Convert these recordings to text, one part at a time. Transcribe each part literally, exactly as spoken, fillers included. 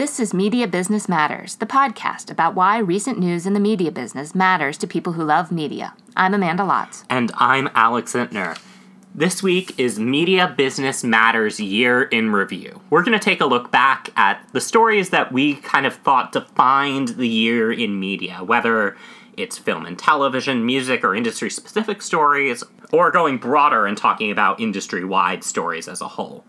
This is Media Business Matters, the podcast about why recent news in the media business matters to people who love media. I'm Amanda Lotz. And I'm Alex Entner. This week is Media Business Matters Year in Review. We're going to take a look back at the stories that we kind of thought defined the year in media, whether it's film and television, music, or industry-specific stories, or going broader and talking about industry-wide stories as a whole.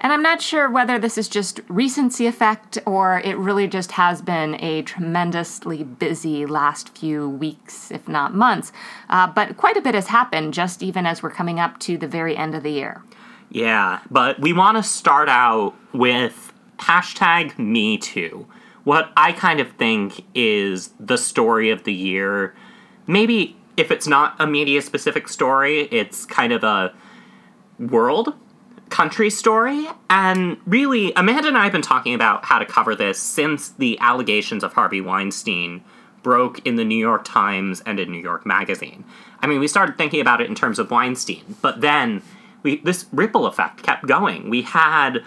And I'm not sure whether this is just recency effect or it really just has been a tremendously busy last few weeks, if not months. Uh, but quite a bit has happened just even as we're coming up to the very end of the year. Yeah, but we want to start out with hashtag Me Too. What I kind of think is the story of the year. Maybe if it's not a media-specific story, it's kind of a world country story, and really, Amanda and I have been talking about how to cover this since the allegations of Harvey Weinstein broke in the New York Times and in New York Magazine. I mean, we started thinking about it in terms of Weinstein, but then we this ripple effect kept going. We had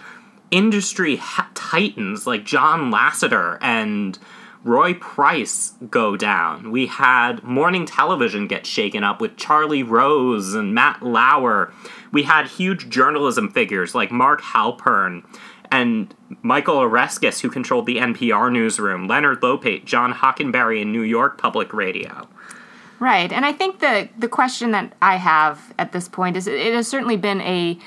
industry ha- titans like John Lasseter and Roy Price go down. We had morning television get shaken up with Charlie Rose and Matt Lauer. We had huge journalism figures like Mark Halpern and Michael Oreskes, who controlled the N P R newsroom, Leonard Lopate, John Hockenberry in New York Public Radio. Right, and I think the, the question that I have at this point is it has certainly been a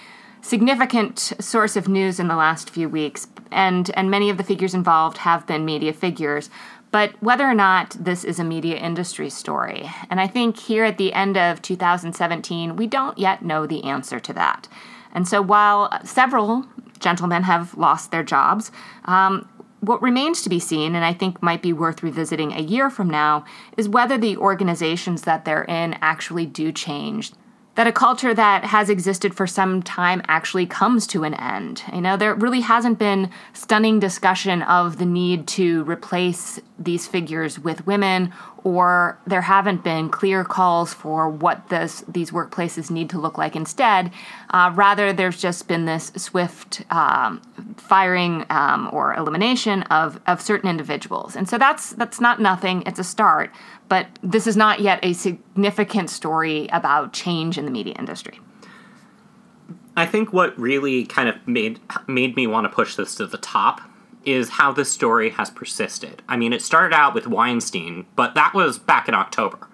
significant source of news in the last few weeks, and, and many of the figures involved have been media figures, but whether or not this is a media industry story. And I think here at the end of two thousand seventeen, we don't yet know the answer to that. And so while several gentlemen have lost their jobs, um, what remains to be seen, and I think might be worth revisiting a year from now, is whether the organizations that they're in actually do change. That a culture that has existed for some time actually comes to an end. You know, there really hasn't been stunning discussion of the need to replace these figures with women, or there haven't been clear calls for what this, these workplaces need to look like instead. Uh, rather, there's just been this swift um, firing um, or elimination of, of certain individuals. And so that's that's not nothing. It's a start. But this is not yet a significant story about change in the media industry. I think what really kind of made made me want to push this to the top is how this story has persisted. I mean, it started out with Weinstein, but that was back in October.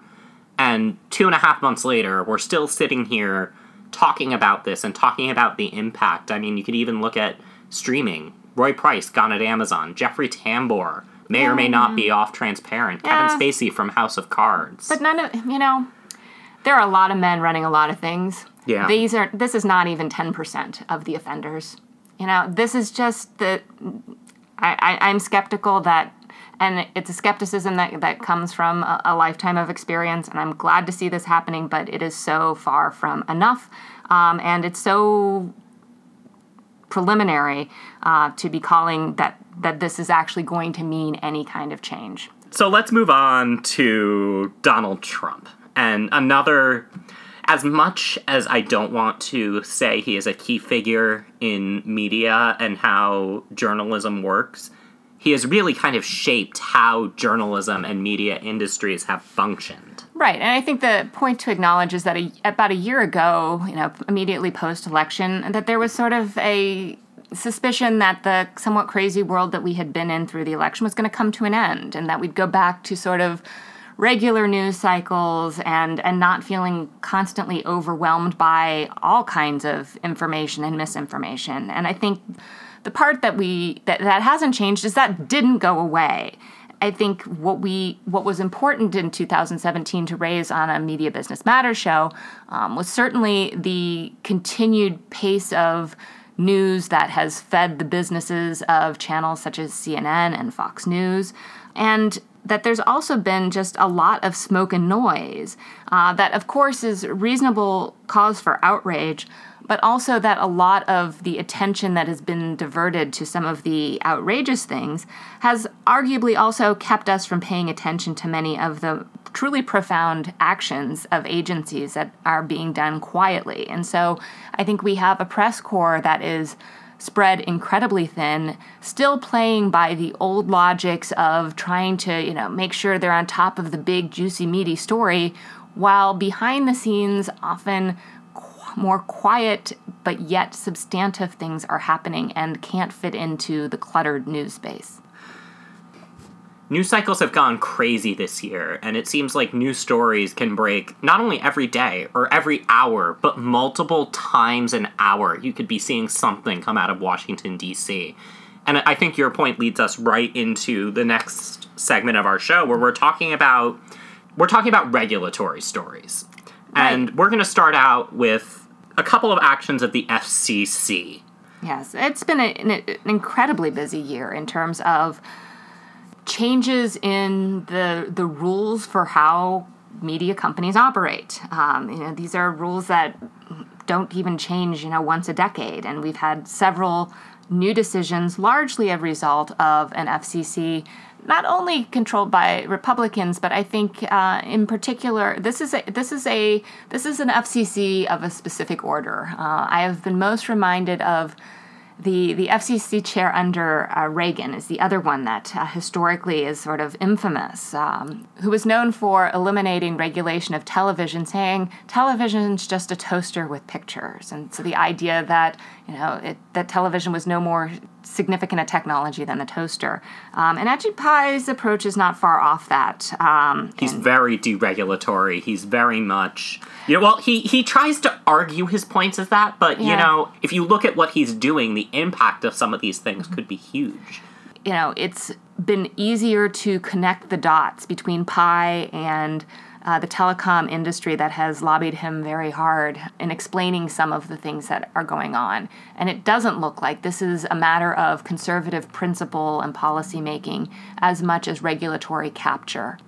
And two and a half months later, we're still sitting here talking about this and talking about the impact. I mean, you could even look at streaming. Roy Price gone at Amazon. Jeffrey Tambor may yeah, or may not yeah. be off Transparent. Yeah. Kevin Spacey from House of Cards. But none of, you know, there are a lot of men running a lot of things. Yeah. These are, this is not even ten percent of the offenders. You know, this is just the... I, I, I'm skeptical that, and it's a skepticism that, that comes from a, a lifetime of experience, and I'm glad to see this happening, but it is so far from enough, um, and it's so preliminary uh, to be calling that, that this is actually going to mean any kind of change. So let's move on to Donald Trump, and another... As much as I don't want to say he is a key figure in media and how journalism works, he has really kind of shaped how journalism and media industries have functioned. Right, and I think the point to acknowledge is that a, about a year ago, you know, immediately post-election, that there was sort of a suspicion that the somewhat crazy world that we had been in through the election was going to come to an end, and that we'd go back to sort of regular news cycles and, and not feeling constantly overwhelmed by all kinds of information and misinformation. And I think the part that we that, that hasn't changed is that didn't go away. I think what we what was important in two thousand seventeen to raise on a Media Business Matters show um, was certainly the continued pace of news that has fed the businesses of channels such as C N N and Fox News, and that there's also been just a lot of smoke and noise uh, that, of course, is reasonable cause for outrage, but also that a lot of the attention that has been diverted to some of the outrageous things has arguably also kept us from paying attention to many of the truly profound actions of agencies that are being done quietly. And so I think we have a press corps that is spread incredibly thin, still playing by the old logics of trying to, you know, make sure they're on top of the big, juicy, meaty story, while behind the scenes, often qu- more quiet but yet substantive things are happening and can't fit into the cluttered news space. News cycles have gone crazy this year, and it seems like news stories can break not only every day or every hour, but multiple times an hour. You could be seeing something come out of Washington, D C. And I think your point leads us right into the next segment of our show, where we're talking about we're talking about regulatory stories. Right. And we're going to start out with a couple of actions of the F C C. Yes, it's been a, an incredibly busy year in terms of changes in the the rules for how media companies operate. Um, you know, these are rules that don't even change, you know, once a decade. And we've had several new decisions, largely a result of an F C C not only controlled by Republicans, but I think uh, in particular, this is a this is a this is an F C C of a specific order. Uh, I have been most reminded of. The the F C C chair under uh, Reagan is the other one that uh, historically is sort of infamous, um, who was known for eliminating regulation of television, saying television's just a toaster with pictures. And so the idea that, you know, it, that television was no more significant a technology than the toaster. Um, and actually Pai's approach is not far off that. Um, He's and, very deregulatory. He's very much... You know, well, he, he tries to argue his points as that, but, yeah. you know, if you look at what he's doing, the impact of some of these things could be huge. You know, it's been easier to connect the dots between Pai and uh, the telecom industry that has lobbied him very hard in explaining some of the things that are going on. And it doesn't look like this is a matter of conservative principle and policymaking as much as regulatory capture.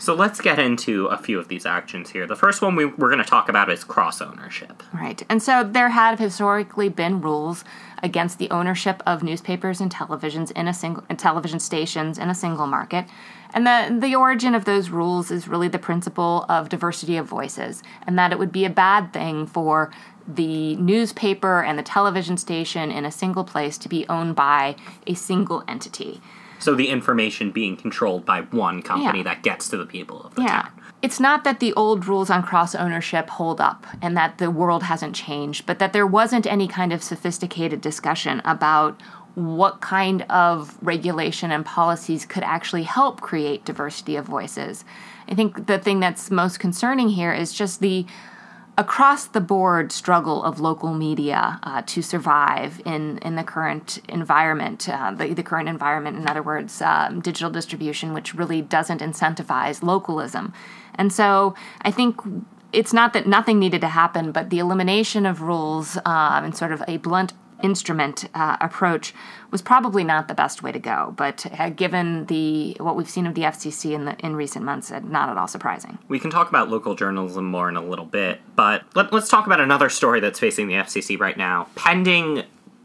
So let's get into a few of these actions here. The first one we, we're going to talk about is cross-ownership. Right. And so there have historically been rules against the ownership of newspapers and televisions in a single and television stations in a single market. And the, the origin of those rules is really the principle of diversity of voices, and that it would be a bad thing for the newspaper and the television station in a single place to be owned by a single entity. So the information being controlled by one company yeah. that gets to the people of the yeah. town. It's not that the old rules on cross-ownership hold up and that the world hasn't changed, but that there wasn't any kind of sophisticated discussion about what kind of regulation and policies could actually help create diversity of voices. I think the thing that's most concerning here is just the across-the-board struggle of local media uh, to survive in, in the current environment, uh, the, the current environment, in other words, um, digital distribution, which really doesn't incentivize localism. And so I think it's not that nothing needed to happen, but the elimination of rules uh, and sort of a blunt instrument uh, approach was probably not the best way to go, but uh, given the what we've seen of the F C C in the in recent months, uh, not at all surprising. We can talk about local journalism more in a little bit, but let, let's talk about another story that's facing the F C C right now. Pending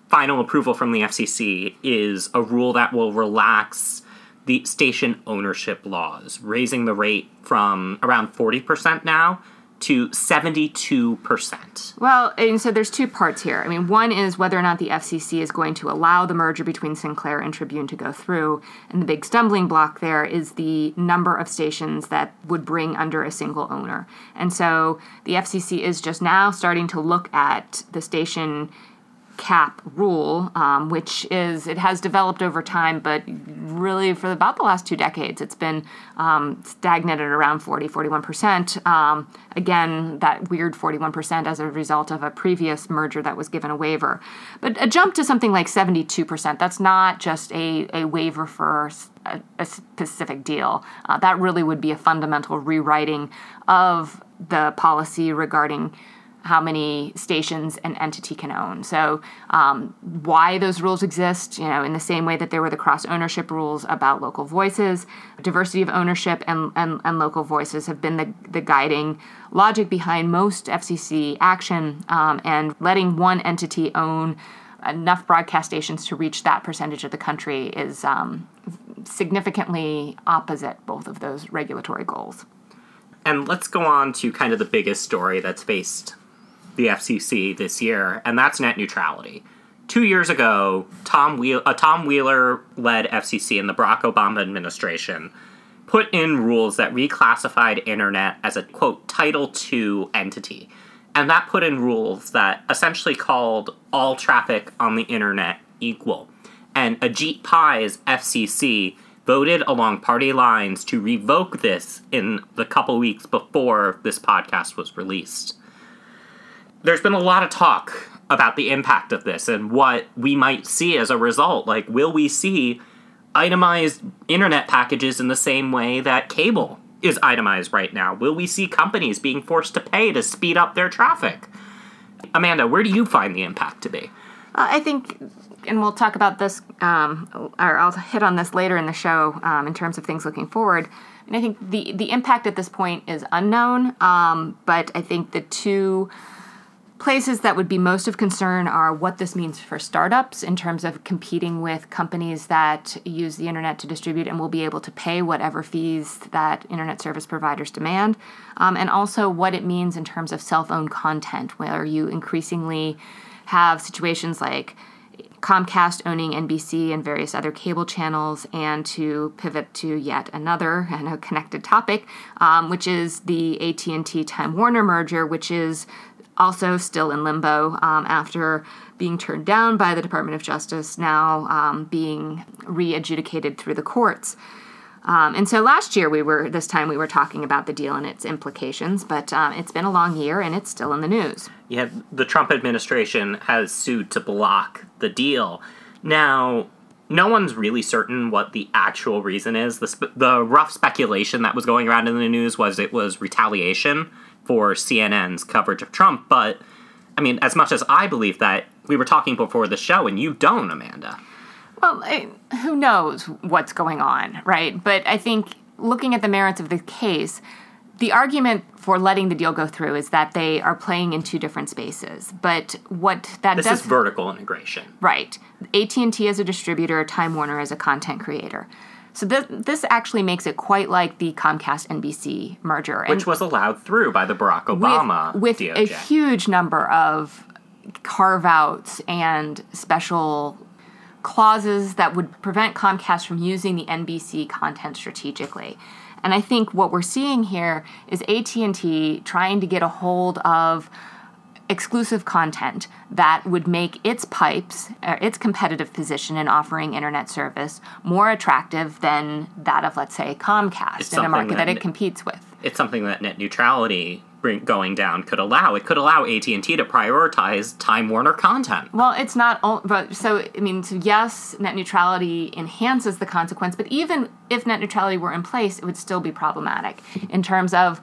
final approval from the F C C is a rule that will relax the station ownership laws, raising the rate from around forty percent now to seventy-two percent. Well, and so there's two parts here. I mean, one is whether or not the F C C is going to allow the merger between Sinclair and Tribune to go through, and the big stumbling block there is the number of stations that would bring under a single owner. And so the F C C is just now starting to look at the station cap rule, um, which is, it has developed over time, but really for about the last two decades, it's been um, stagnant at around forty, forty-one percent. Um, again, that weird forty-one percent as a result of a previous merger that was given a waiver. But a jump to something like seventy-two percent, that's not just a, a waiver for a, a specific deal. Uh, that really would be a fundamental rewriting of the policy regarding how many stations an entity can own. So um, why those rules exist, you know, in the same way that there were the cross-ownership rules about local voices, diversity of ownership and, and, and local voices have been the, the guiding logic behind most F C C action, um, and letting one entity own enough broadcast stations to reach that percentage of the country is um, significantly opposite both of those regulatory goals. And let's go on to kind of the biggest story that's faced the F C C this year, and that's net neutrality. two years ago, Tom Wheel- uh, Tom Wheeler-led F C C and the Barack Obama administration put in rules that reclassified internet as a, quote, Title two entity. And that put in rules that essentially called all traffic on the internet equal. And Ajit Pai's F C C voted along party lines to revoke this in the couple weeks before this podcast was released. There's been a lot of talk about the impact of this and what we might see as a result. Like, will we see itemized internet packages in the same way that cable is itemized right now? Will we see companies being forced to pay to speed up their traffic? Amanda, where do you find the impact to be? Well, I think, and we'll talk about this, um, or I'll hit on this later in the show um, in terms of things looking forward. And I think the, the impact at this point is unknown, um, but I think the two places that would be most of concern are what this means for startups in terms of competing with companies that use the internet to distribute and will be able to pay whatever fees that internet service providers demand, um, and also what it means in terms of self-owned content, where you increasingly have situations like Comcast owning N B C and various other cable channels, and to pivot to yet another and a connected topic, um, which is the A T and T Time Warner merger, which is also still in limbo um, after being turned down by the Department of Justice, now um, being re-adjudicated through the courts. Um, and so last year we were, this time we were talking about the deal and its implications, but um, it's been a long year and it's still in the news. Yeah, the Trump administration has sued to block the deal. Now, no one's really certain what the actual reason is. The, sp- the rough speculation that was going around in the news was it was retaliation for C N N's coverage of Trump, but, I mean, as much as I believe that, we were talking before the show, and you don't, Amanda. Well, I, who knows what's going on, right? But I think looking at the merits of the case, the argument for letting the deal go through is that they are playing in two different spaces. But what that this does... This is vertical integration. Right. A T and T as a distributor, Time Warner as a content creator. So th- this actually makes it quite like the Comcast-N B C merger. And which was allowed through by the Barack Obama With, with D O J. A huge number of carve-outs and special clauses that would prevent Comcast from using the N B C content strategically. And I think what we're seeing here is A T and T trying to get a hold of exclusive content that would make its pipes, or its competitive position in offering internet service, more attractive than that of, let's say, Comcast in a market that, that it competes with. It's something that net neutrality bring, going down could allow. It could allow A T and T to prioritize Time Warner content. Well, it's not, but so, I mean, so yes, net neutrality enhances the consequence, but even if net neutrality were in place, it would still be problematic in terms of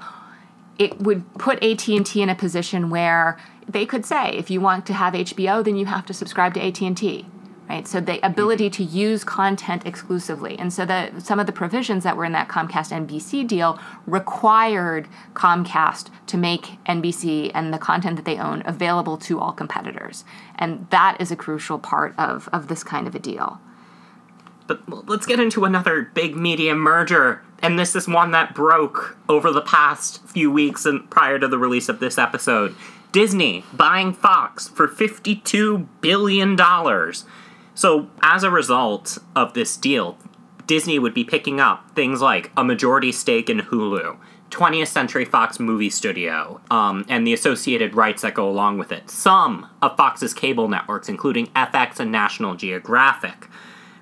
it would put A T and T in a position where they could say, if you want to have H B O, then you have to subscribe to A T and T, right? So the ability to use content exclusively. And so the, some of the provisions that were in that Comcast-N B C deal required Comcast to make N B C and the content that they own available to all competitors. And that is a crucial part of, of this kind of a deal. But let's get into another big media merger, and this is one that broke over the past few weeks and prior to the release of this episode. Disney buying Fox for fifty-two billion dollars. So as a result of this deal, Disney would be picking up things like a majority stake in Hulu, twentieth Century Fox Movie Studio, um, and the associated rights that go along with it. Some of Fox's cable networks, including F X and National Geographic.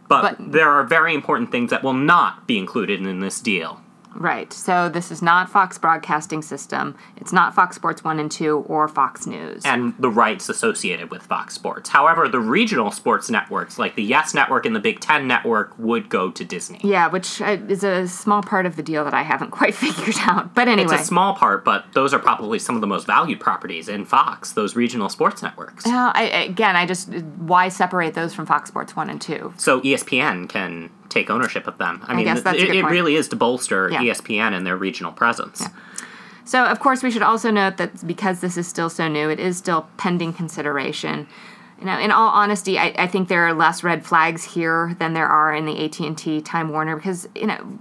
But, but there are very important things that will not be included in this deal. Right. So this is not Fox Broadcasting System. It's not Fox Sports one and two or Fox News. And the rights associated with Fox Sports. However, the regional sports networks, like the YES Network and the Big Ten Network, would go to Disney. Yeah, which is a small part of the deal that I haven't quite figured out. But anyway. It's a small part, but those are probably some of the most valued properties in Fox, those regional sports networks. Uh, I, again, I just, why separate those from Fox Sports one and two? So E S P N can take ownership of them. I, I mean, guess that's it, a good point. It really is to bolster yeah. E S P N and their regional presence. Yeah. So, of course, we should also note that because this is still so new, it is still pending consideration. You know, in all honesty, I, I think there are less red flags here than there are in the A T and T Time Warner because, you know,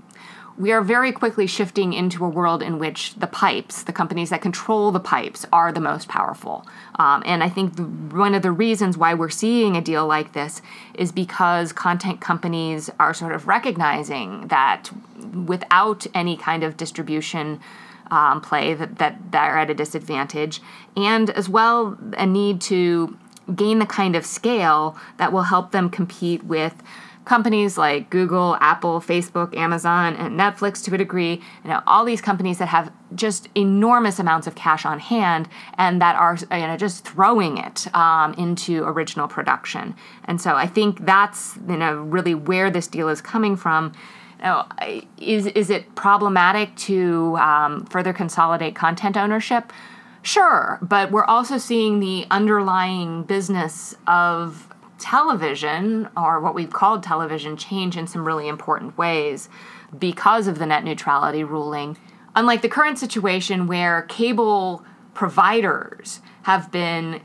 we are very quickly shifting into a world in which the pipes, the companies that control the pipes, are the most powerful. Um, and I think the, one of the reasons why we're seeing a deal like this is because content companies are sort of recognizing that without any kind of distribution um, play, that, that they're at a disadvantage, and as well a need to gain the kind of scale that will help them compete with companies like Google, Apple, Facebook, Amazon, and Netflix to a degree, you know, all these companies that have just enormous amounts of cash on hand and that are, you know, just throwing it um, into original production. And so I think that's, you know, really where this deal is coming from. You know, is is it problematic to um, further consolidate content ownership? Sure, but we're also seeing the underlying business of television, or what we've called television, change in some really important ways because of the net neutrality ruling. Unlike the current situation where cable providers have been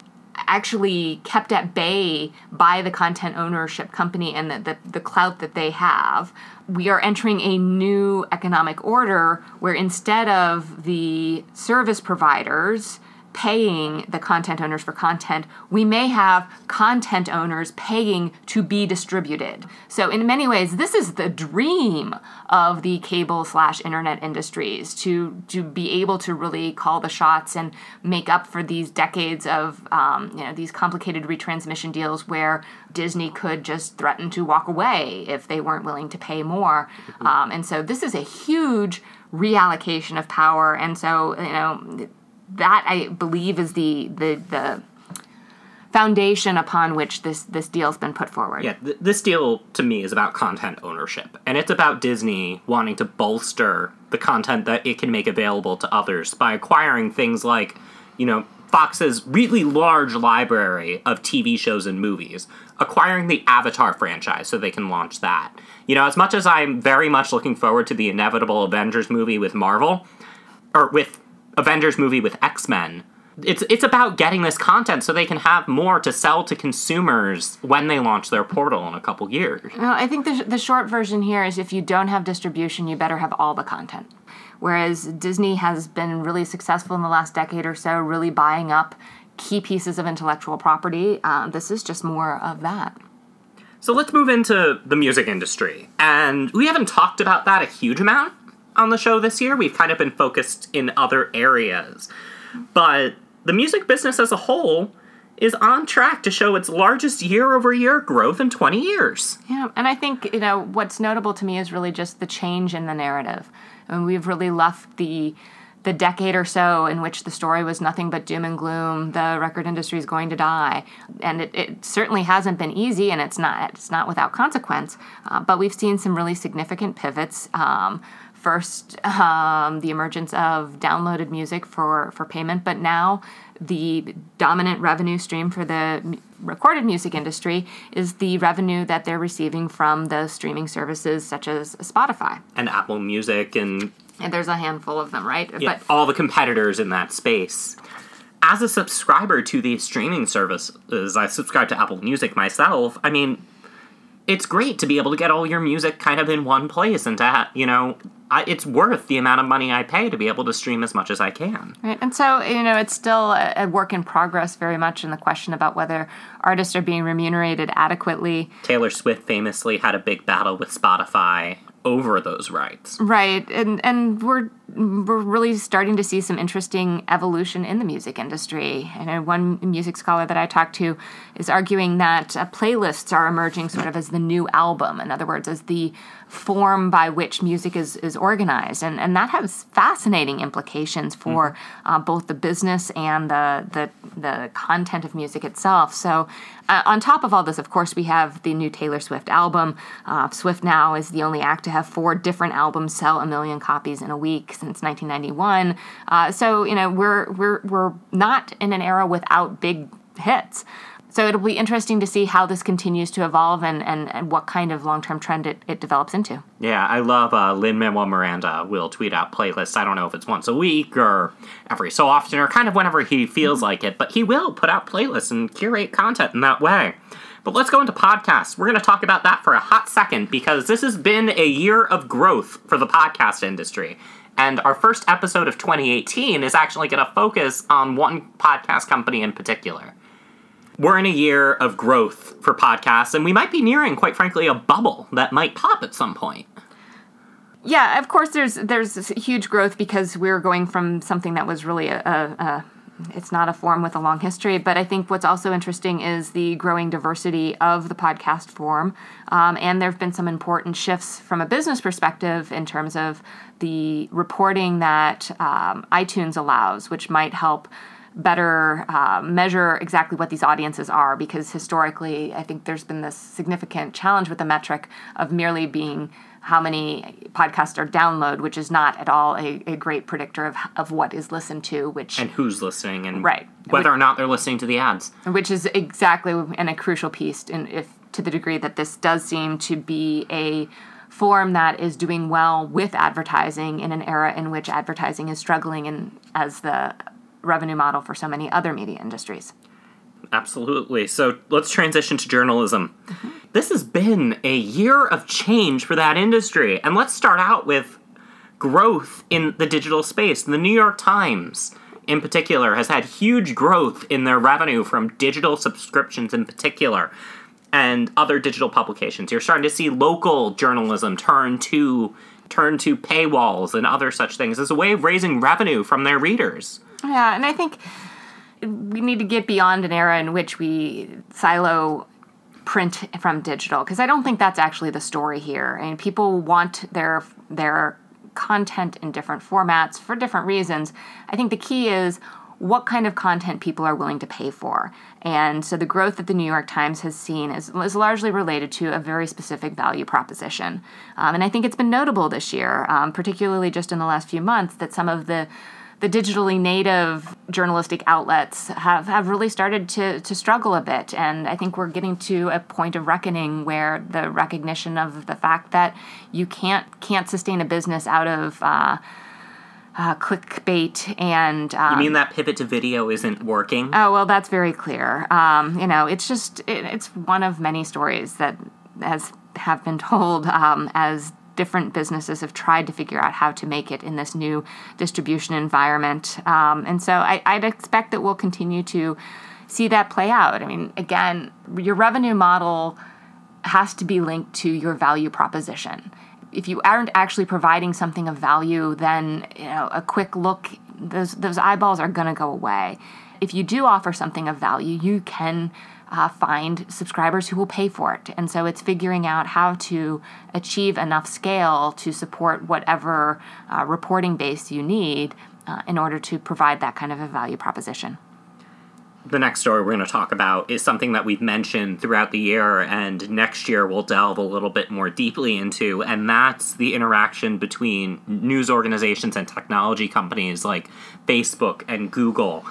actually kept at bay by the content ownership company and the, the, the clout that they have, we are entering a new economic order where instead of the service providers paying the content owners for content, we may have content owners paying to be distributed. So in many ways, this is the dream of the cable slash internet industries, to to be able to really call the shots and make up for these decades of um, you know, these complicated retransmission deals where Disney could just threaten to walk away if they weren't willing to pay more. Mm-hmm. Um, and so this is a huge reallocation of power. And so, you know, that, I believe, is the, the the foundation upon which this this deal's been put forward. Yeah, th- this deal, to me, is about content ownership. And it's about Disney wanting to bolster the content that it can make available to others by acquiring things like, you know, Fox's really large library of T V shows and movies, acquiring the Avatar franchise so they can launch that. You know, as much as I'm very much looking forward to the inevitable Avengers movie with Marvel, or with... Avengers movie with X-Men. It's it's about getting this content so they can have more to sell to consumers when they launch their portal in a couple years. Well, I think the the short version here is if you don't have distribution, you better have all the content. Whereas Disney has been really successful in the last decade or so, really buying up key pieces of intellectual property. Um, this is just more of that. So let's move into the music industry. And we haven't talked about that a huge amount on the show this year. We've kind of been focused in other areas. But the music business as a whole is on track to show its largest year-over-year growth in twenty years. Yeah, and I think, you know, what's notable to me is really just the change in the narrative. I mean, we've really left the the decade or so in which the story was nothing but doom and gloom, the record industry is going to die. And it, it certainly hasn't been easy, and it's not, it's not without consequence. Uh, but we've seen some really significant pivots. Um, First, um, the emergence of downloaded music for, for payment, but now the dominant revenue stream for the recorded music industry is the revenue that they're receiving from the streaming services such as Spotify. And Apple Music, and... and there's a handful of them, right? Yeah, but all the competitors in that space. As a subscriber to these streaming services, I subscribe to Apple Music myself, I mean... it's great to be able to get all your music kind of in one place and to, ha- you know, I, it's worth the amount of money I pay to be able to stream as much as I can. Right. And so, you know, it's still a, a work in progress very much in the question about whether artists are being remunerated adequately. Taylor Swift famously had a big battle with Spotify over those rights. Right. And and we're we're really starting to see some interesting evolution in the music industry. And one music scholar that I talked to is arguing that uh, playlists are emerging sort of as the new album. In other words, as the form by which music is, is organized. And and that has fascinating implications for mm-hmm. uh, both the business and the, the, the content of music itself. So uh, on top of all this, of course, we have the new Taylor Swift album. Uh, Swift now is the only act to have four different albums sell a million copies in a week since nineteen ninety-one. Uh, so, you know, we're we're we're not in an era without big hits. So it'll be interesting to see how this continues to evolve and, and, and what kind of long-term trend it, it develops into. Yeah, I love uh, Lin-Manuel Miranda will tweet out playlists. I don't know if it's once a week or every so often or kind of whenever he feels like it, but he will put out playlists and curate content in that way. But let's go into podcasts. We're going to talk about that for a hot second, because this has been a year of growth for the podcast industry. And our first episode of twenty eighteen is actually going to focus on one podcast company in particular. We're in a year of growth for podcasts, and we might be nearing, quite frankly, a bubble that might pop at some point. Yeah, of course, there's there's this huge growth because we're going from something that was really a, a, a it's not a form with a long history, but I think what's also interesting is the growing diversity of the podcast form. Um, and there have been some important shifts from a business perspective in terms of the reporting that um, iTunes allows, which might help better uh, measure exactly what these audiences are, because historically, I think there's been this significant challenge with the metric of merely being how many podcasts are download, which is not at all a, a great predictor of of what is listened to, which and who's listening, and right. whether which, or not they're listening to the ads. Which is exactly and a crucial piece, in, if to the degree that this does seem to be a form that is doing well with advertising in an era in which advertising is struggling in, as the revenue model for so many other media industries. Absolutely. So let's transition to journalism. Mm-hmm. This has been a year of change for that industry. And let's start out with growth in the digital space. The New York Times, in particular, has had huge growth in their revenue from digital subscriptions in particular and other digital publications. You're starting to see local journalism turn to turn to paywalls and other such things as a way of raising revenue from their readers. Yeah, and I think we need to get beyond an era in which we silo print from digital, because I don't think that's actually the story here. I mean, people want their their content in different formats for different reasons. I think the key is what kind of content people are willing to pay for. And so the growth that the New York Times has seen is, is largely related to a very specific value proposition. Um, and I think it's been notable this year, um, particularly just in the last few months, that some of the The digitally native journalistic outlets have, have really started to, to struggle a bit. And I think we're getting to a point of reckoning where the recognition of the fact that you can't can't sustain a business out of uh, uh, clickbait and... Um, you mean that pivot to video isn't working? Oh, well, that's very clear. Um, you know, it's just, it, it's one of many stories that has have been told um, as different businesses have tried to figure out how to make it in this new distribution environment. Um, and so I, I'd expect that we'll continue to see that play out. I mean, again, your revenue model has to be linked to your value proposition. If you aren't actually providing something of value, then you know a quick look, those, those eyeballs are going to go away. If you do offer something of value, you can uh, find subscribers who will pay for it. And so it's figuring out how to achieve enough scale to support whatever uh, reporting base you need uh, in order to provide that kind of a value proposition. The next story we're going to talk about is something that we've mentioned throughout the year, and next year we'll delve a little bit more deeply into, and that's the interaction between news organizations and technology companies like Facebook and Google.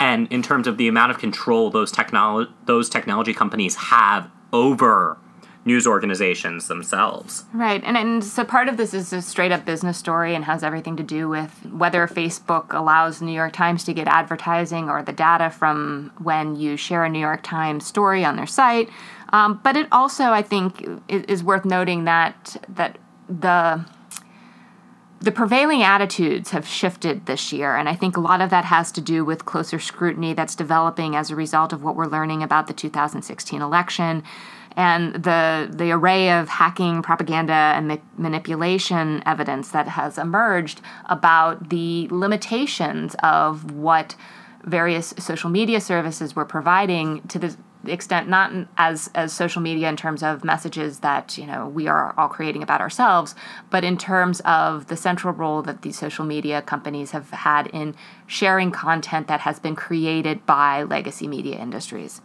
And in terms of the amount of control those technolo- those technology companies have over news organizations themselves. Right. And, and so part of this is a straight-up business story and has everything to do with whether Facebook allows New York Times to get advertising or the data from when you share a New York Times story on their site. Um, but it also, I think, is, is worth noting that that the... The prevailing attitudes have shifted this year, and I think a lot of that has to do with closer scrutiny that's developing as a result of what we're learning about the two thousand sixteen election and the the array of hacking, propaganda, and ma- manipulation evidence that has emerged about the limitations of what various social media services were providing to the extent not as as social media in terms of messages that you know we are all creating about ourselves, but in terms of the central role that these social media companies have had in sharing content that has been created by legacy media industries.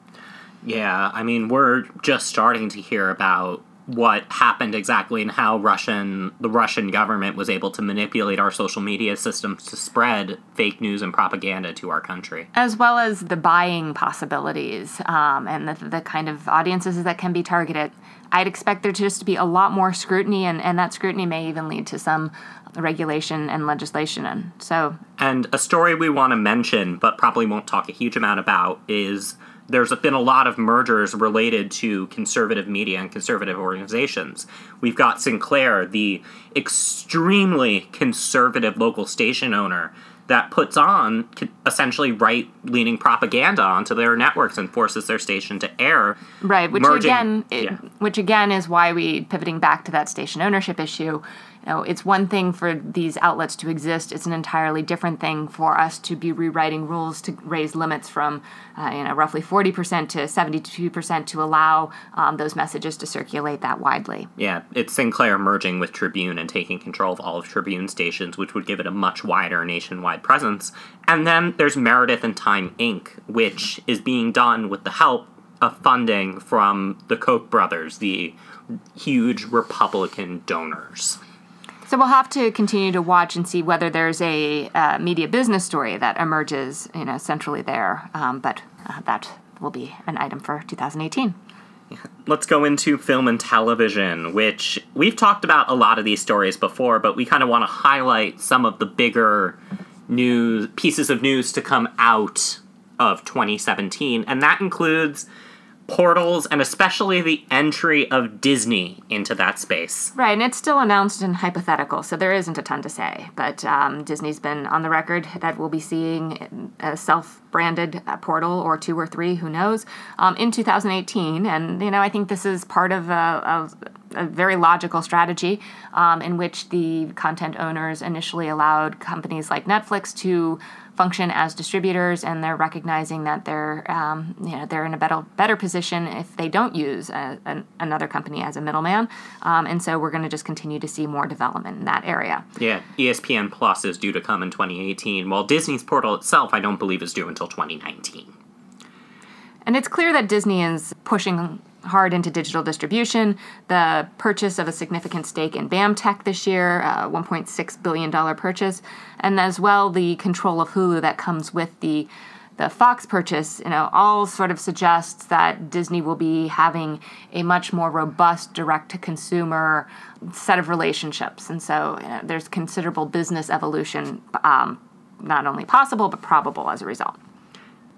Yeah, I mean, we're just starting to hear about what happened exactly and how Russian the Russian government was able to manipulate our social media systems to spread fake news and propaganda to our country. As well as the buying possibilities um, and the, the kind of audiences that can be targeted. I'd expect there to just be a lot more scrutiny, and, and that scrutiny may even lead to some regulation and legislation. And so, and a story we want to mention but probably won't talk a huge amount about is there's been a lot of mergers related to conservative media and conservative organizations. We've got Sinclair, the extremely conservative local station owner that puts on essentially right-leaning propaganda onto their networks and forces their station to air. Right, which merging, again, it, yeah. which again is why we pivoting back to that station ownership issue. You know, it's one thing for these outlets to exist; it's an entirely different thing for us to be rewriting rules to raise limits from, uh, you know, roughly forty percent to seventy-two percent to allow um, those messages to circulate that widely. Yeah, it's Sinclair merging with Tribune and taking control of all of Tribune stations, which would give it a much wider nationwide presence. And then there's Meredith and Time Incorporated, which is being done with the help of funding from the Koch brothers, the huge Republican donors. So we'll have to continue to watch and see whether there's a uh, media business story that emerges, you know, centrally there. Um, but uh, that will be an item for two thousand eighteen. Let's go into film and television, which we've talked about a lot of these stories before, but we kind of want to highlight some of the bigger news pieces of news to come out of twenty seventeen, and that includes portals and especially the entry of Disney into that space. Right, and it's still announced and hypothetical, so there isn't a ton to say, but um, Disney's been on the record that we'll be seeing a self-branded portal or two or three, who knows, um, in two thousand eighteen, and you know, I think this is part of a, a a very logical strategy um, in which the content owners initially allowed companies like Netflix to function as distributors, and they're recognizing that they're um, you know they're in a better better position if they don't use a, a, another company as a middleman, um, and so we're going to just continue to see more development in that area. Yeah, E S P N Plus is due to come in twenty eighteen, while Disney's portal itself I don't believe is due until twenty nineteen. And it's clear that Disney is pushing hard into digital distribution. The purchase of a significant stake in BAMTech this year, a one point six billion dollars purchase, and as well the control of Hulu that comes with the the Fox purchase, you know, all sort of suggests that Disney will be having a much more robust direct-to-consumer set of relationships. And so you know, there's considerable business evolution, um, not only possible, but probable as a result.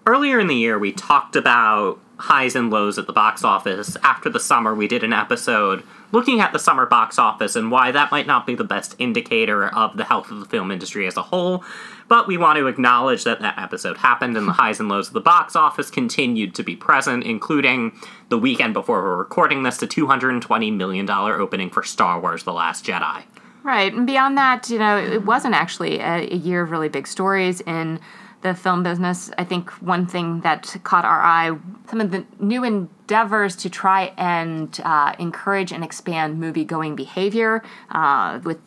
Earlier in the year, we talked about highs and lows at the box office. After the summer, we did an episode looking at the summer box office and why that might not be the best indicator of the health of the film industry as a whole, but we want to acknowledge that that episode happened and the highs and lows of the box office continued to be present, including the weekend before we're recording this, the two hundred twenty million dollars opening for Star Wars: The Last Jedi. Right, and beyond that, you know, it wasn't actually a, a year of really big stories in the film business. I think one thing that caught our eye, some of the new endeavors to try and uh, encourage and expand movie-going behavior uh, with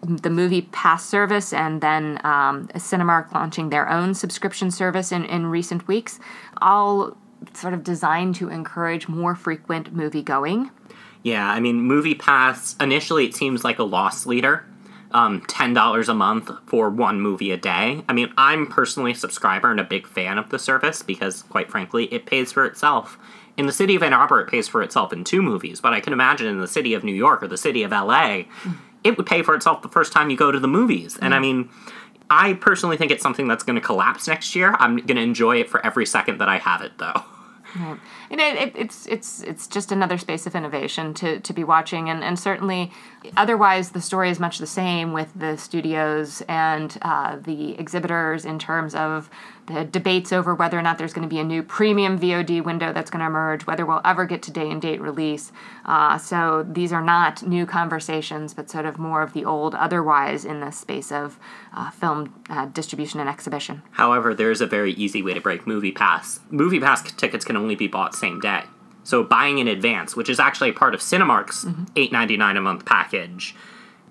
the MoviePass service, and then um, Cinemark launching their own subscription service in, in recent weeks, all sort of designed to encourage more frequent movie-going. Yeah, I mean, MoviePass, initially it seems like a loss leader. Um, ten dollars a month for one movie a day. I mean, I'm personally a subscriber and a big fan of the service because, quite frankly, it pays for itself. In the city of Ann Arbor, it pays for itself in two movies, but I can imagine in the city of New York or the city of L A, it would pay for itself the first time you go to the movies. And, I mean, I personally think it's something that's going to collapse next year. I'm going to enjoy it for every second that I have it, though. Right. And it, it, it's it's it's just another space of innovation to, to be watching, and, and certainly otherwise the story is much the same with the studios and uh, the exhibitors in terms of the debates over whether or not there's going to be a new premium V O D window that's going to emerge, whether we'll ever get to day-and-date release. Uh, so these are not new conversations, but sort of more of the old otherwise in the space of uh, film uh, distribution and exhibition. However, there is a very easy way to break MoviePass. MoviePass tickets can only be bought same day. So buying in advance, which is actually a part of Cinemark's mm-hmm. eight ninety-nine a month package,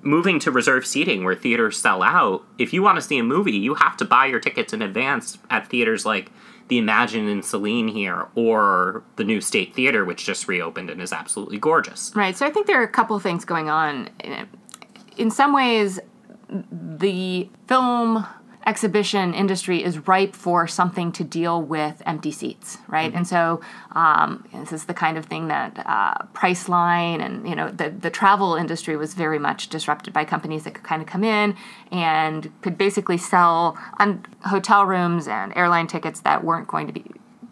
moving to reserve seating where theaters sell out, if you want to see a movie, you have to buy your tickets in advance at theaters like the Imagine and Celine here or the New State Theater, which just reopened and is absolutely gorgeous. Right. So I think there are a couple of things going on. In some ways, the film exhibition industry is ripe for something to deal with empty seats, right? Mm-hmm. And so um, this is the kind of thing that uh, Priceline and, you know, the, the travel industry was very much disrupted by companies that could kind of come in and could basically sell on hotel rooms and airline tickets that weren't going to be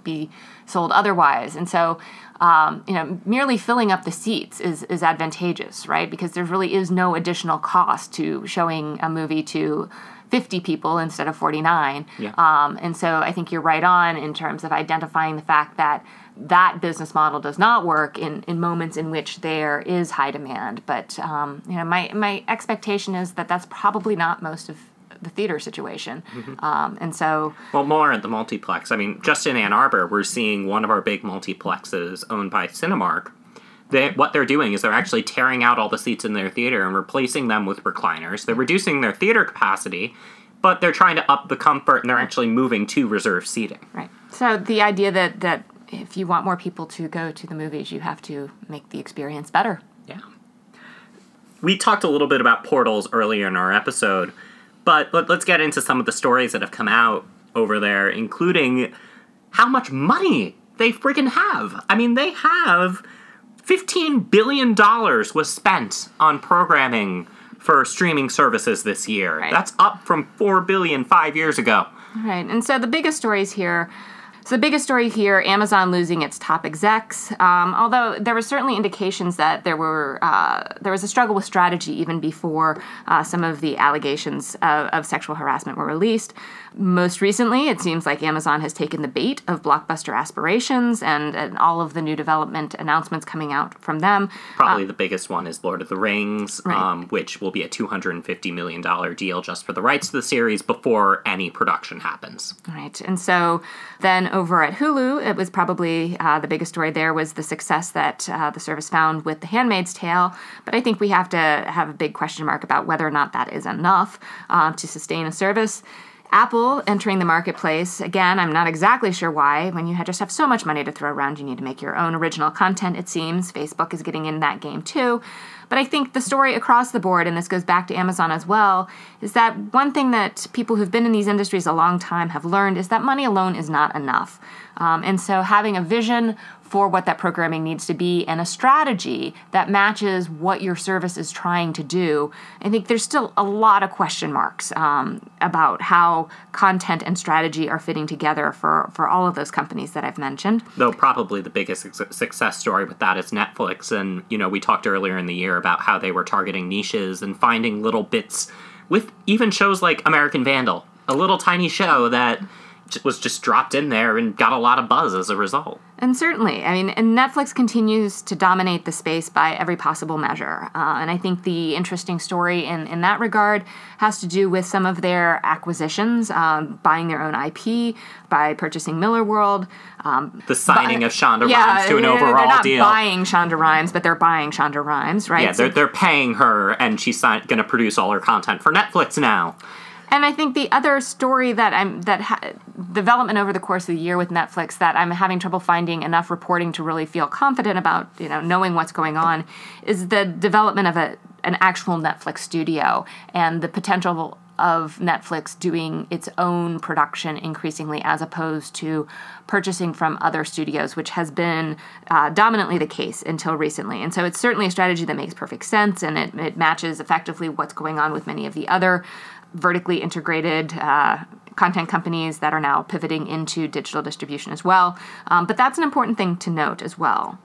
be sold otherwise. And so, um, you know, merely filling up the seats is is advantageous, right? Because there really is no additional cost to showing a movie to fifty people instead of forty-nine. Yeah. Um, and so I think you're right on in terms of identifying the fact that that business model does not work in, in moments in which there is high demand. But um, you know, my my expectation is that that's probably not most of the theater situation. Mm-hmm. Um, and so... Well, more at the multiplex. I mean, just in Ann Arbor, we're seeing one of our big multiplexes owned by Cinemark. They, what they're doing is they're actually tearing out all the seats in their theater and replacing them with recliners. They're reducing their theater capacity, but they're trying to up the comfort, and they're actually moving to reserved seating. Right. So the idea that, that if you want more people to go to the movies, you have to make the experience better. Yeah. We talked a little bit about portals earlier in our episode, but let, let's get into some of the stories that have come out over there, including how much money they freaking have. I mean, they have... fifteen billion dollars was spent on programming for streaming services this year. Right. That's up from four billion dollars five years ago. Right. And so the biggest stories here, so the biggest story here, Amazon losing its top execs, um, although there were certainly indications that there were uh, there was a struggle with strategy even before uh, some of the allegations of, of sexual harassment were released. Most recently, it seems like Amazon has taken the bait of blockbuster aspirations and, and all of the new development announcements coming out from them. Probably uh, the biggest one is Lord of the Rings, right. um, which will be a two hundred fifty million dollars deal just for the rights to the series before any production happens. Right. And so then over at Hulu, it was probably uh, the biggest story there was the success that uh, the service found with The Handmaid's Tale. But I think we have to have a big question mark about whether or not that is enough uh, to sustain a service. Apple entering the marketplace, again, I'm not exactly sure why. When you just have so much money to throw around, you need to make your own original content, it seems. Facebook is getting in that game, too. But I think the story across the board, and this goes back to Amazon as well, is that one thing that people who've been in these industries a long time have learned is that money alone is not enough. Um, and so having a vision for what that programming needs to be and a strategy that matches what your service is trying to do, I think there's still a lot of question marks um, about how content and strategy are fitting together for, for all of those companies that I've mentioned. Though probably the biggest success story with that is Netflix. And, you know, we talked earlier in the year about how they were targeting niches and finding little bits with even shows like American Vandal, a little tiny show that was just dropped in there and got a lot of buzz as a result. And certainly, I mean, and Netflix continues to dominate the space by every possible measure. Uh, and I think the interesting story in, in that regard has to do with some of their acquisitions, um, buying their own I P, by purchasing Miller World. Um, the signing but, of Shonda yeah, Rhimes to an no, overall deal. They're not deal. buying Shonda Rhimes, but they're buying Shonda Rhimes, right? Yeah, they're, so, they're paying her, and she's going to produce all her content for Netflix now. And I think the other story that I'm that ha- development over the course of the year with Netflix that I'm having trouble finding enough reporting to really feel confident about, you know, knowing what's going on, is the development of a an actual Netflix studio and the potential of Netflix doing its own production increasingly as opposed to purchasing from other studios, which has been uh, dominantly the case until recently. And so it's certainly a strategy that makes perfect sense, and it, it matches effectively what's going on with many of the other vertically integrated uh, content companies that are now pivoting into digital distribution as well. Um, but that's an important thing to note as well.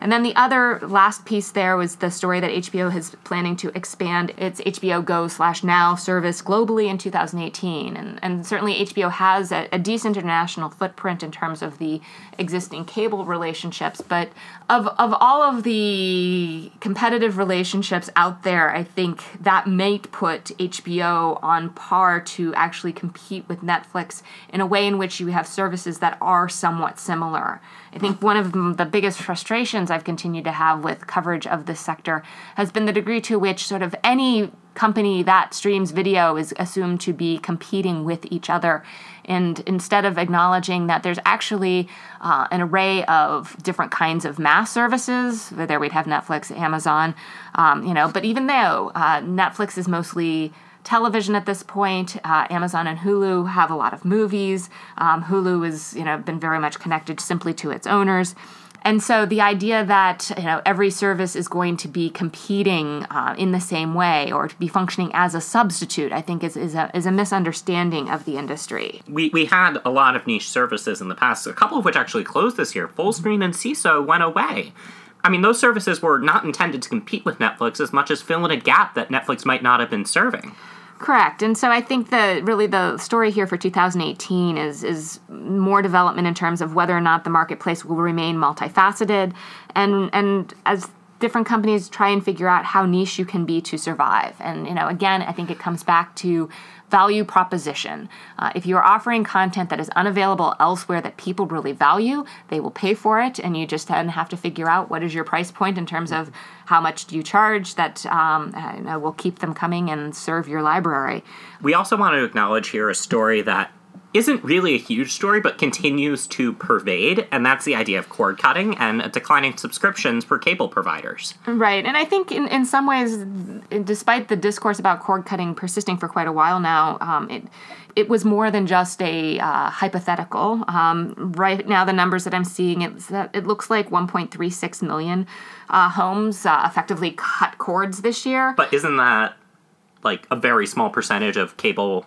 And then the other last piece there was the story that H B O is planning to expand its H B O Go slash Now service globally in two thousand eighteen. And, and certainly H B O has a, a decent international footprint in terms of the existing cable relationships. But of, of all of the competitive relationships out there, I think that may put H B O on par to actually compete with Netflix in a way in which you have services that are somewhat similar. I think one of the biggest frustrations I've continued to have with coverage of this sector has been the degree to which sort of any company that streams video is assumed to be competing with each other. And instead of acknowledging that there's actually uh, an array of different kinds of mass services, there we'd have Netflix, Amazon, um, you know, but even though uh, Netflix is mostly television at this point, uh, Amazon and Hulu have a lot of movies. Um, Hulu has, you know, been very much connected simply to its owners. And so the idea that, you know, every service is going to be competing uh, in the same way or to be functioning as a substitute, I think is, is, a, is a misunderstanding of the industry. We we had a lot of niche services in the past, a couple of which actually closed this year. Fullscreen and Seeso went away. I mean, those services were not intended to compete with Netflix as much as fill in a gap that Netflix might not have been serving. Correct. And so I think the really the story here for two thousand eighteen is is more development in terms of whether or not the marketplace will remain multifaceted and and as different companies try and figure out how niche you can be to survive. And, you know, again, I think it comes back to value proposition. Uh, if you're offering content that is unavailable elsewhere that people really value, they will pay for it, and you just then have to figure out what is your price point in terms of how much do you charge that um, you know, will keep them coming and serve your library. We also want to acknowledge here a story that isn't really a huge story, but continues to pervade, and that's the idea of cord cutting and declining subscriptions for cable providers. Right, and I think in, in some ways, despite the discourse about cord cutting persisting for quite a while now, um, it it was more than just a uh, hypothetical. Um, right now, the numbers that I'm seeing, it's that it looks like one point three six million uh, homes uh, effectively cut cords this year. But isn't that like a very small percentage of cable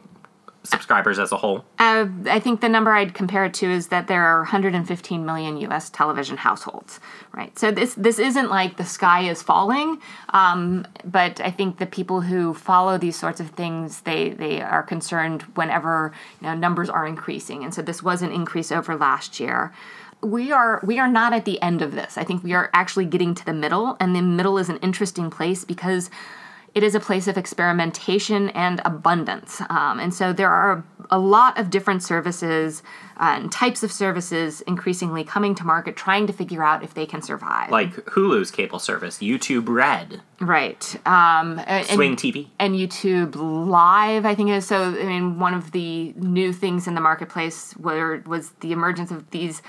subscribers as a whole? Uh, I think the number I'd compare it to is that there are one hundred fifteen million U S television households, right? So this this isn't like the sky is falling, um, but I think the people who follow these sorts of things, they they are concerned whenever, you know, numbers are increasing. And so this was an increase over last year. We are we are not at the end of this. I think we are actually getting to the middle, and the middle is an interesting place because it is a place of experimentation and abundance. Um, and so there are a lot of different services uh, and types of services increasingly coming to market, trying to figure out if they can survive. Like Hulu's cable service, YouTube Red. Right. Um, and, Swing T V. And YouTube Live, I think it is. So, I mean, one of the new things in the marketplace were, was the emergence of these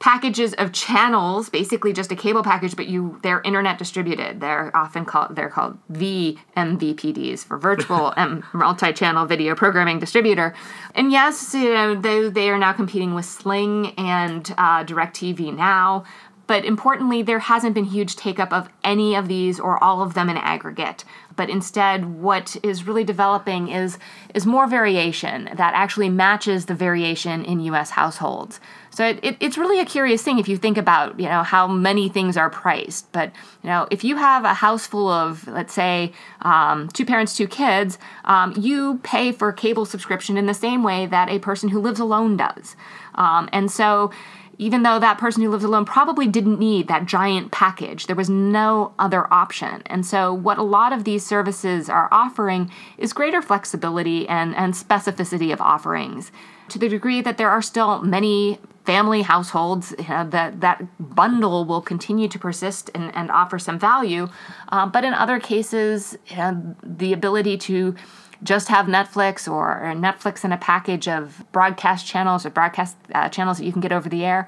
packages of channels, basically just a cable package, but you they're internet distributed. They're often called they're called V M V P Ds for virtual um, multi-channel video programming distributor. And yes, you know, they they are now competing with Sling and uh, DirecTV Now. But importantly, there hasn't been huge take-up of any of these or all of them in aggregate. But instead, what is really developing is is more variation that actually matches the variation in U S households. So it, it, it's really a curious thing if you think about, you know, how many things are priced. But, you know, if you have a house full of, let's say, um, two parents, two kids, um, you pay for cable subscription in the same way that a person who lives alone does. Um, and so even though that person who lives alone probably didn't need that giant package, there was no other option. And so what a lot of these services are offering is greater flexibility and, and specificity of offerings, to the degree that there are still many family households, you know, that that bundle will continue to persist and, and offer some value. Uh, but in other cases, you know, the ability to just have Netflix or Netflix in a package of broadcast channels or broadcast uh, channels that you can get over the air.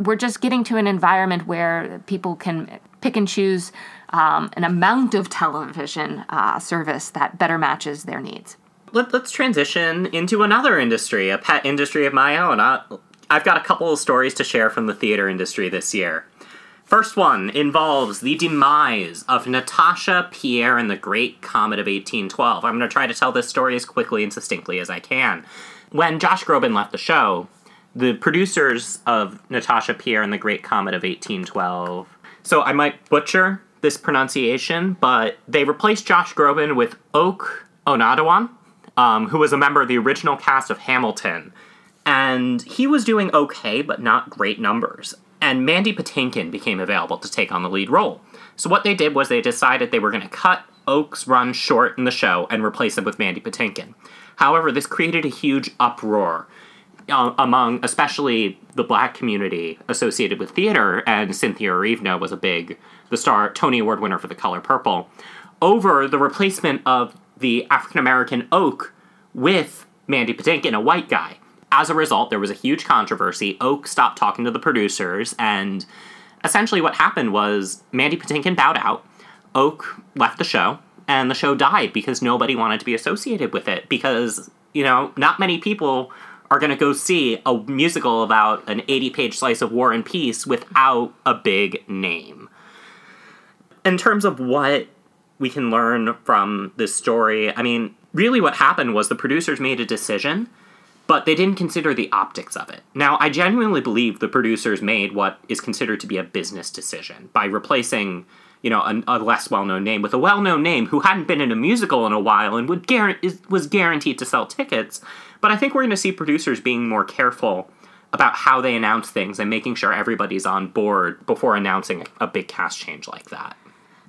We're just getting to an environment where people can pick and choose um, an amount of television uh, service that better matches their needs. Let, let's transition into another industry, a pet industry of my own. I, I've got a couple of stories to share from the theater industry this year. First one involves the demise of Natasha Pierre and the Great Comet of eighteen twelve. I'm going to try to tell this story as quickly and succinctly as I can. When Josh Groban left the show, the producers of Natasha Pierre and the Great Comet of eighteen twelve, so I might butcher this pronunciation, but they replaced Josh Groban with Oak Onaduwan, um, who was a member of the original cast of Hamilton. And he was doing okay, but not great numbers. And Mandy Patinkin became available to take on the lead role. So what they did was they decided they were going to cut Oak's run short in the show and replace him with Mandy Patinkin. However, this created a huge uproar uh, among especially the black community associated with theater, and Cynthia Erivo was a big, the star, Tony Award winner for The Color Purple, over the replacement of the African-American Oak with Mandy Patinkin, a white guy. As a result, there was a huge controversy. Oak stopped talking to the producers, and essentially what happened was Mandy Patinkin bowed out, Oak left the show, and the show died because nobody wanted to be associated with it because, you know, not many people are going to go see a musical about an eighty-page slice of War and Peace without a big name. In terms of what we can learn from this story, I mean, really what happened was the producers made a decision, but they didn't consider the optics of it. Now, I genuinely believe the producers made what is considered to be a business decision by replacing, you know, a, a less well-known name with a well-known name who hadn't been in a musical in a while and would gar- is, was guaranteed to sell tickets. But I think we're going to see producers being more careful about how they announce things and making sure everybody's on board before announcing a big cast change like that.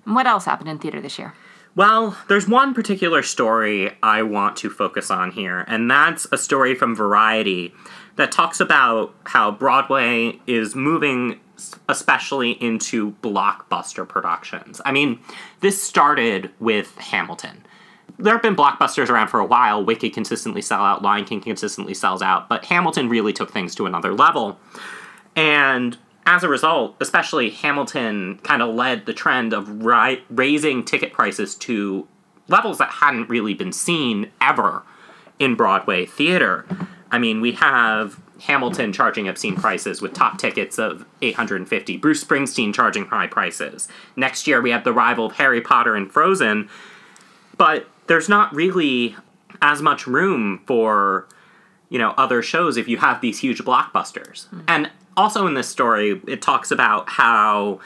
And what else happened in theater this year? Well, there's one particular story I want to focus on here, and that's a story from Variety that talks about how Broadway is moving especially into blockbuster productions. I mean, this started with Hamilton. There have been blockbusters around for a while. Wicked consistently sell out, Lion King consistently sells out, but Hamilton really took things to another level. And as a result, especially Hamilton kind of led the trend of ri- raising ticket prices to levels that hadn't really been seen ever in Broadway theater. I mean, we have Hamilton charging obscene prices with top tickets of eight hundred fifty dollars. Bruce Springsteen charging high prices. Next year, we have the rival of Harry Potter and Frozen. But there's not really as much room for, you know, other shows if you have these huge blockbusters. Mm-hmm. And also in this story, it talks about how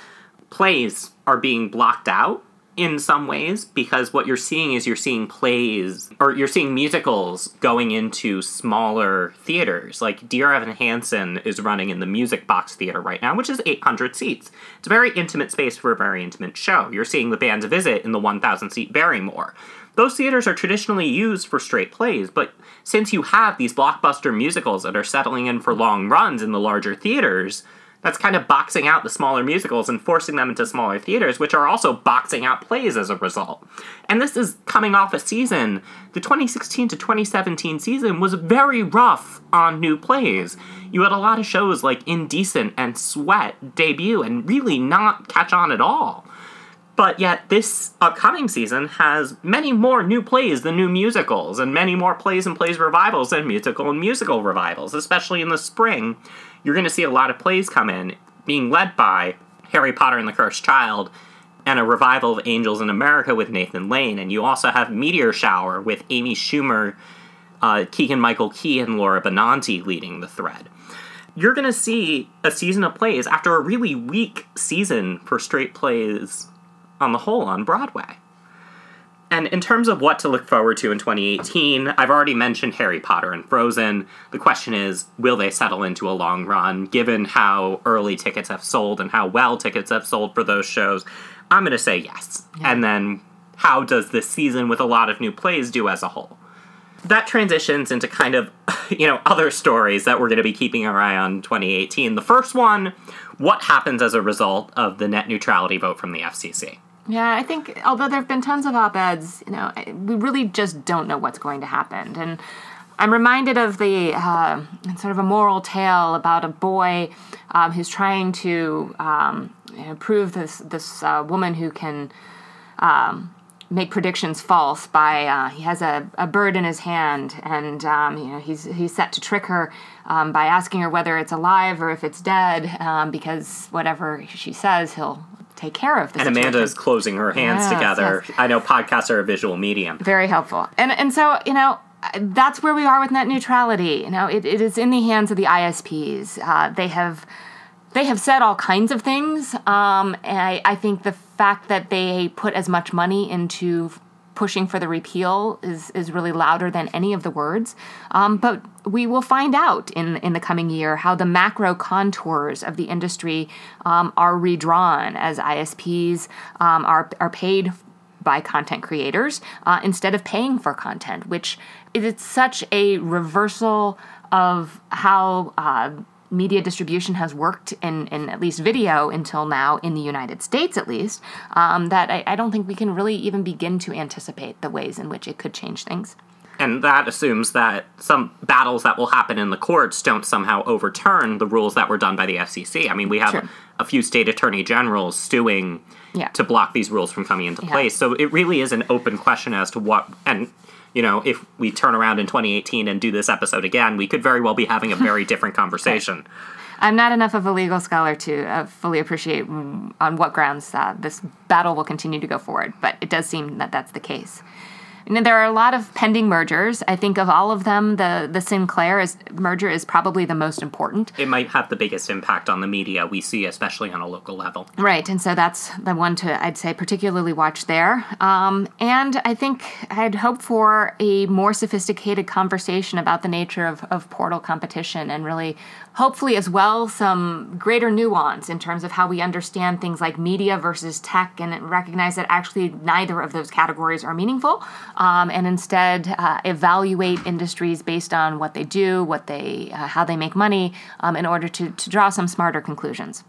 plays are being blocked out in some ways, because what you're seeing is you're seeing plays, or you're seeing musicals going into smaller theaters. Like Dear Evan Hansen is running in the Music Box Theater right now, which is eight hundred seats. It's a very intimate space for a very intimate show. You're seeing The Band's Visit in the one thousand seat Barrymore. Those theaters are traditionally used for straight plays, but since you have these blockbuster musicals that are settling in for long runs in the larger theaters, that's kind of boxing out the smaller musicals and forcing them into smaller theaters, which are also boxing out plays as a result. And this is coming off a season. The twenty sixteen to twenty seventeen season was very rough on new plays. You had a lot of shows like Indecent and Sweat debut and really not catch on at all. But yet this upcoming season has many more new plays than new musicals, and many more plays and plays revivals than musical and musical revivals, especially in the spring. You're going to see a lot of plays come in, being led by Harry Potter and the Cursed Child, and a revival of Angels in America with Nathan Lane. And you also have Meteor Shower with Amy Schumer, uh, Keegan-Michael Key, and Laura Benanti leading the thread. You're going to see a season of plays after a really weak season for straight plays on the whole on Broadway. And in terms of what to look forward to in twenty eighteen, I've already mentioned Harry Potter and Frozen. The question is, will they settle into a long run, given how early tickets have sold and how well tickets have sold for those shows? I'm going to say yes. Yeah. And then how does this season with a lot of new plays do as a whole? That transitions into kind of, you know, other stories that we're going to be keeping our eye on in twenty eighteen. The first one, what happens as a result of the net neutrality vote from the F C C? Yeah, I think, although there have been tons of op-eds, you know, we really just don't know what's going to happen. And I'm reminded of the uh, sort of a moral tale about a boy um, who's trying to um, you know, prove this, this uh, woman who can um, make predictions false by, uh, he has a, a bird in his hand, and um, you know, he's, he's set to trick her um, by asking her whether it's alive or if it's dead, um, because whatever she says, he'll take care of this. And Amanda situation. Is closing her hands yes, together. Yes. I know podcasts are a visual medium. Very helpful. And and so, you know, that's where we are with net neutrality. You know, it, it is in the hands of the I S Ps. Uh, they have they have said all kinds of things. Um, and I, I think the fact that they put as much money into pushing for the repeal is, is really louder than any of the words. Um, but we will find out in, in the coming year how the macro contours of the industry um, are redrawn as I S Ps um, are, are paid by content creators uh, instead of paying for content, which is it's such a reversal of how uh, media distribution has worked in, in at least video until now, in the United States at least, um, that I, I don't think we can really even begin to anticipate the ways in which it could change things. And that assumes that some battles that will happen in the courts don't somehow overturn the rules that were done by the F C C. I mean, we have True. a few state attorney generals suing yeah. to block these rules from coming into yeah. place. So it really is an open question as to what, and you know, if we turn around in twenty eighteen and do this episode again, we could very well be having a very different conversation. Right. I'm not enough of a legal scholar to uh, fully appreciate on what grounds uh, this battle will continue to go forward, but it does seem that that's the case. You know, there are a lot of pending mergers. I think of all of them, the, the Sinclair is, merger is probably the most important. It might have the biggest impact on the media we see, especially on a local level. Right, and so that's the one to, I'd say, particularly watch there. Um, and I think I'd hope for a more sophisticated conversation about the nature of, of portal competition and really, hopefully as well, some greater nuance in terms of how we understand things like media versus tech and recognize that actually neither of those categories are meaningful. Um, and instead uh, evaluate industries based on what they do, what they, uh, how they make money, um, in order to, to draw some smarter conclusions.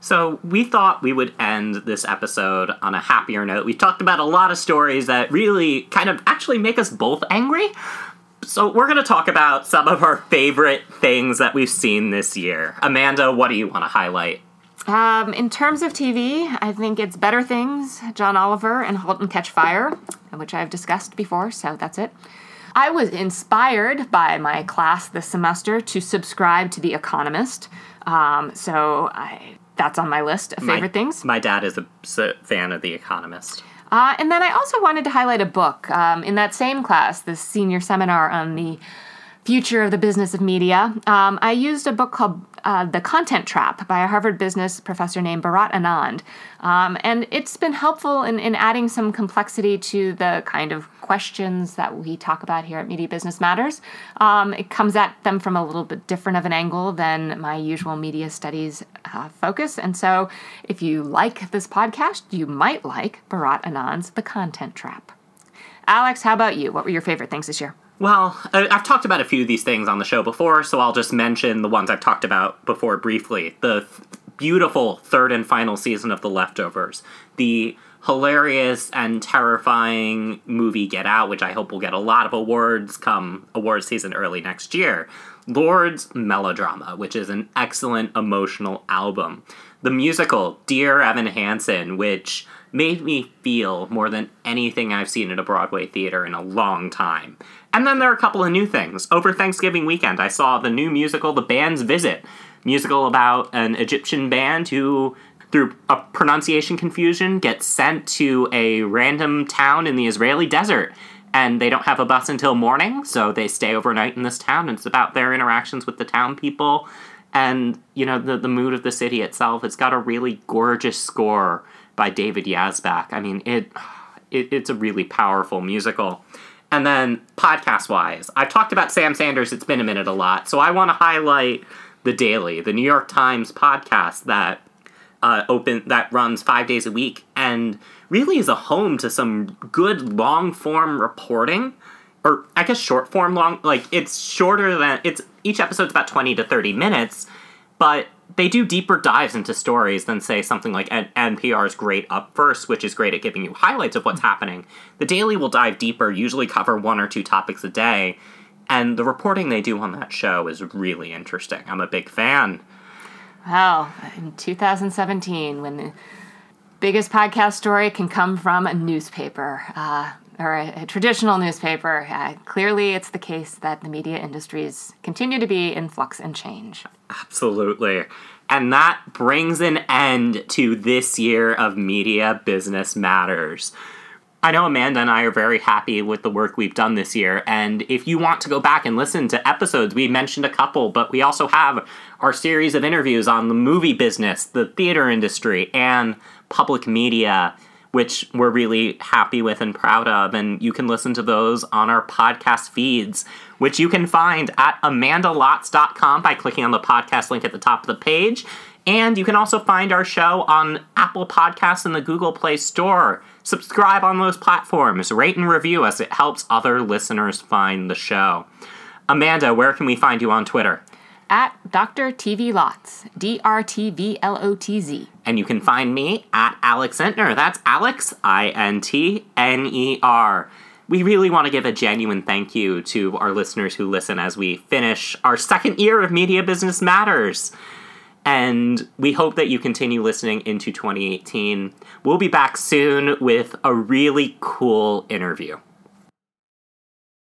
So we thought we would end this episode on a happier note. We talked about a lot of stories that really kind of actually make us both angry. So we're going to talk about some of our favorite things that we've seen this year. Amanda, what do you want to highlight? Um, in terms of T V, I think it's Better Things, John Oliver, and Halt and Catch Fire, which I've discussed before, so that's it. I was inspired by my class this semester to subscribe to The Economist, um, so I, that's on my list of favorite my, things. My dad is a fan of The Economist. Uh, and then I also wanted to highlight a book. Um, in that same class, this senior seminar on the future of the business of media, um, I used a book called uh, The Content Trap by a Harvard business professor named Bharat Anand. Um, and it's been helpful in, in adding some complexity to the kind of questions that we talk about here at Media Business Matters. Um, it comes at them from a little bit different of an angle than my usual media studies uh, focus. And so if you like this podcast, you might like Bharat Anand's The Content Trap. Alex, how about you? What were your favorite things this year? Well, I've talked about a few of these things on the show before, so I'll just mention the ones I've talked about before briefly. The th- beautiful third and final season of The Leftovers. The hilarious and terrifying movie Get Out, which I hope will get a lot of awards come awards season early next year. Lord's Melodrama, which is an excellent emotional album. The musical Dear Evan Hansen, which made me feel more than anything I've seen at a Broadway theater in a long time. And then there are a couple of new things. Over Thanksgiving weekend, I saw the new musical, The Band's Visit, musical about an Egyptian band who, through a pronunciation confusion, gets sent to a random town in the Israeli desert. And they don't have a bus until morning, so they stay overnight in this town. And it's about their interactions with the town people and, you know, the, the mood of the city itself. It's got a really gorgeous score by David Yazbak. I mean, it, it it's a really powerful musical. And then podcast-wise, I've talked about Sam Sanders, It's Been a Minute a lot, so I want to highlight The Daily, the New York Times podcast that uh, open that runs five days a week and really is a home to some good long-form reporting, or I guess short-form long, like it's shorter than, it's each episode's about twenty to thirty minutes, but they do deeper dives into stories than, say, something like N P R's Great Up First, which is great at giving you highlights of what's happening. The Daily will dive deeper, usually cover one or two topics a day, and the reporting they do on that show is really interesting. I'm a big fan. Well, in two thousand seventeen, when the biggest podcast story can come from a newspaper, uh, or a, a traditional newspaper, uh, clearly it's the case that the media industries continue to be in flux and change. Absolutely. And that brings an end to this year of Media Business Matters. I know Amanda and I are very happy with the work we've done this year, and if you want to go back and listen to episodes, we mentioned a couple, but we also have our series of interviews on the movie business, the theater industry, and public media, which we're really happy with and proud of. And you can listen to those on our podcast feeds, which you can find at amanda lotz dot com by clicking on the podcast link at the top of the page. And you can also find our show on Apple Podcasts and the Google Play Store. Subscribe on those platforms. Rate and review us. It helps other listeners find the show. Amanda, where can we find you on Twitter? At Doctor T V Lotz, D R T V L O T Z. And you can find me at Alex Entner. That's Alex, I N T N E R. We really want to give a genuine thank you to our listeners who listen as we finish our second year of Media Business Matters. And we hope that you continue listening into twenty eighteen. We'll be back soon with a really cool interview.